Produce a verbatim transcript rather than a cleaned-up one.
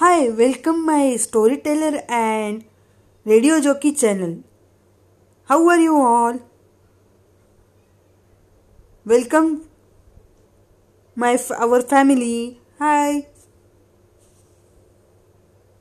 Hi, welcome my storyteller and radio jockey channel. How are you all? Welcome my our family. Hi.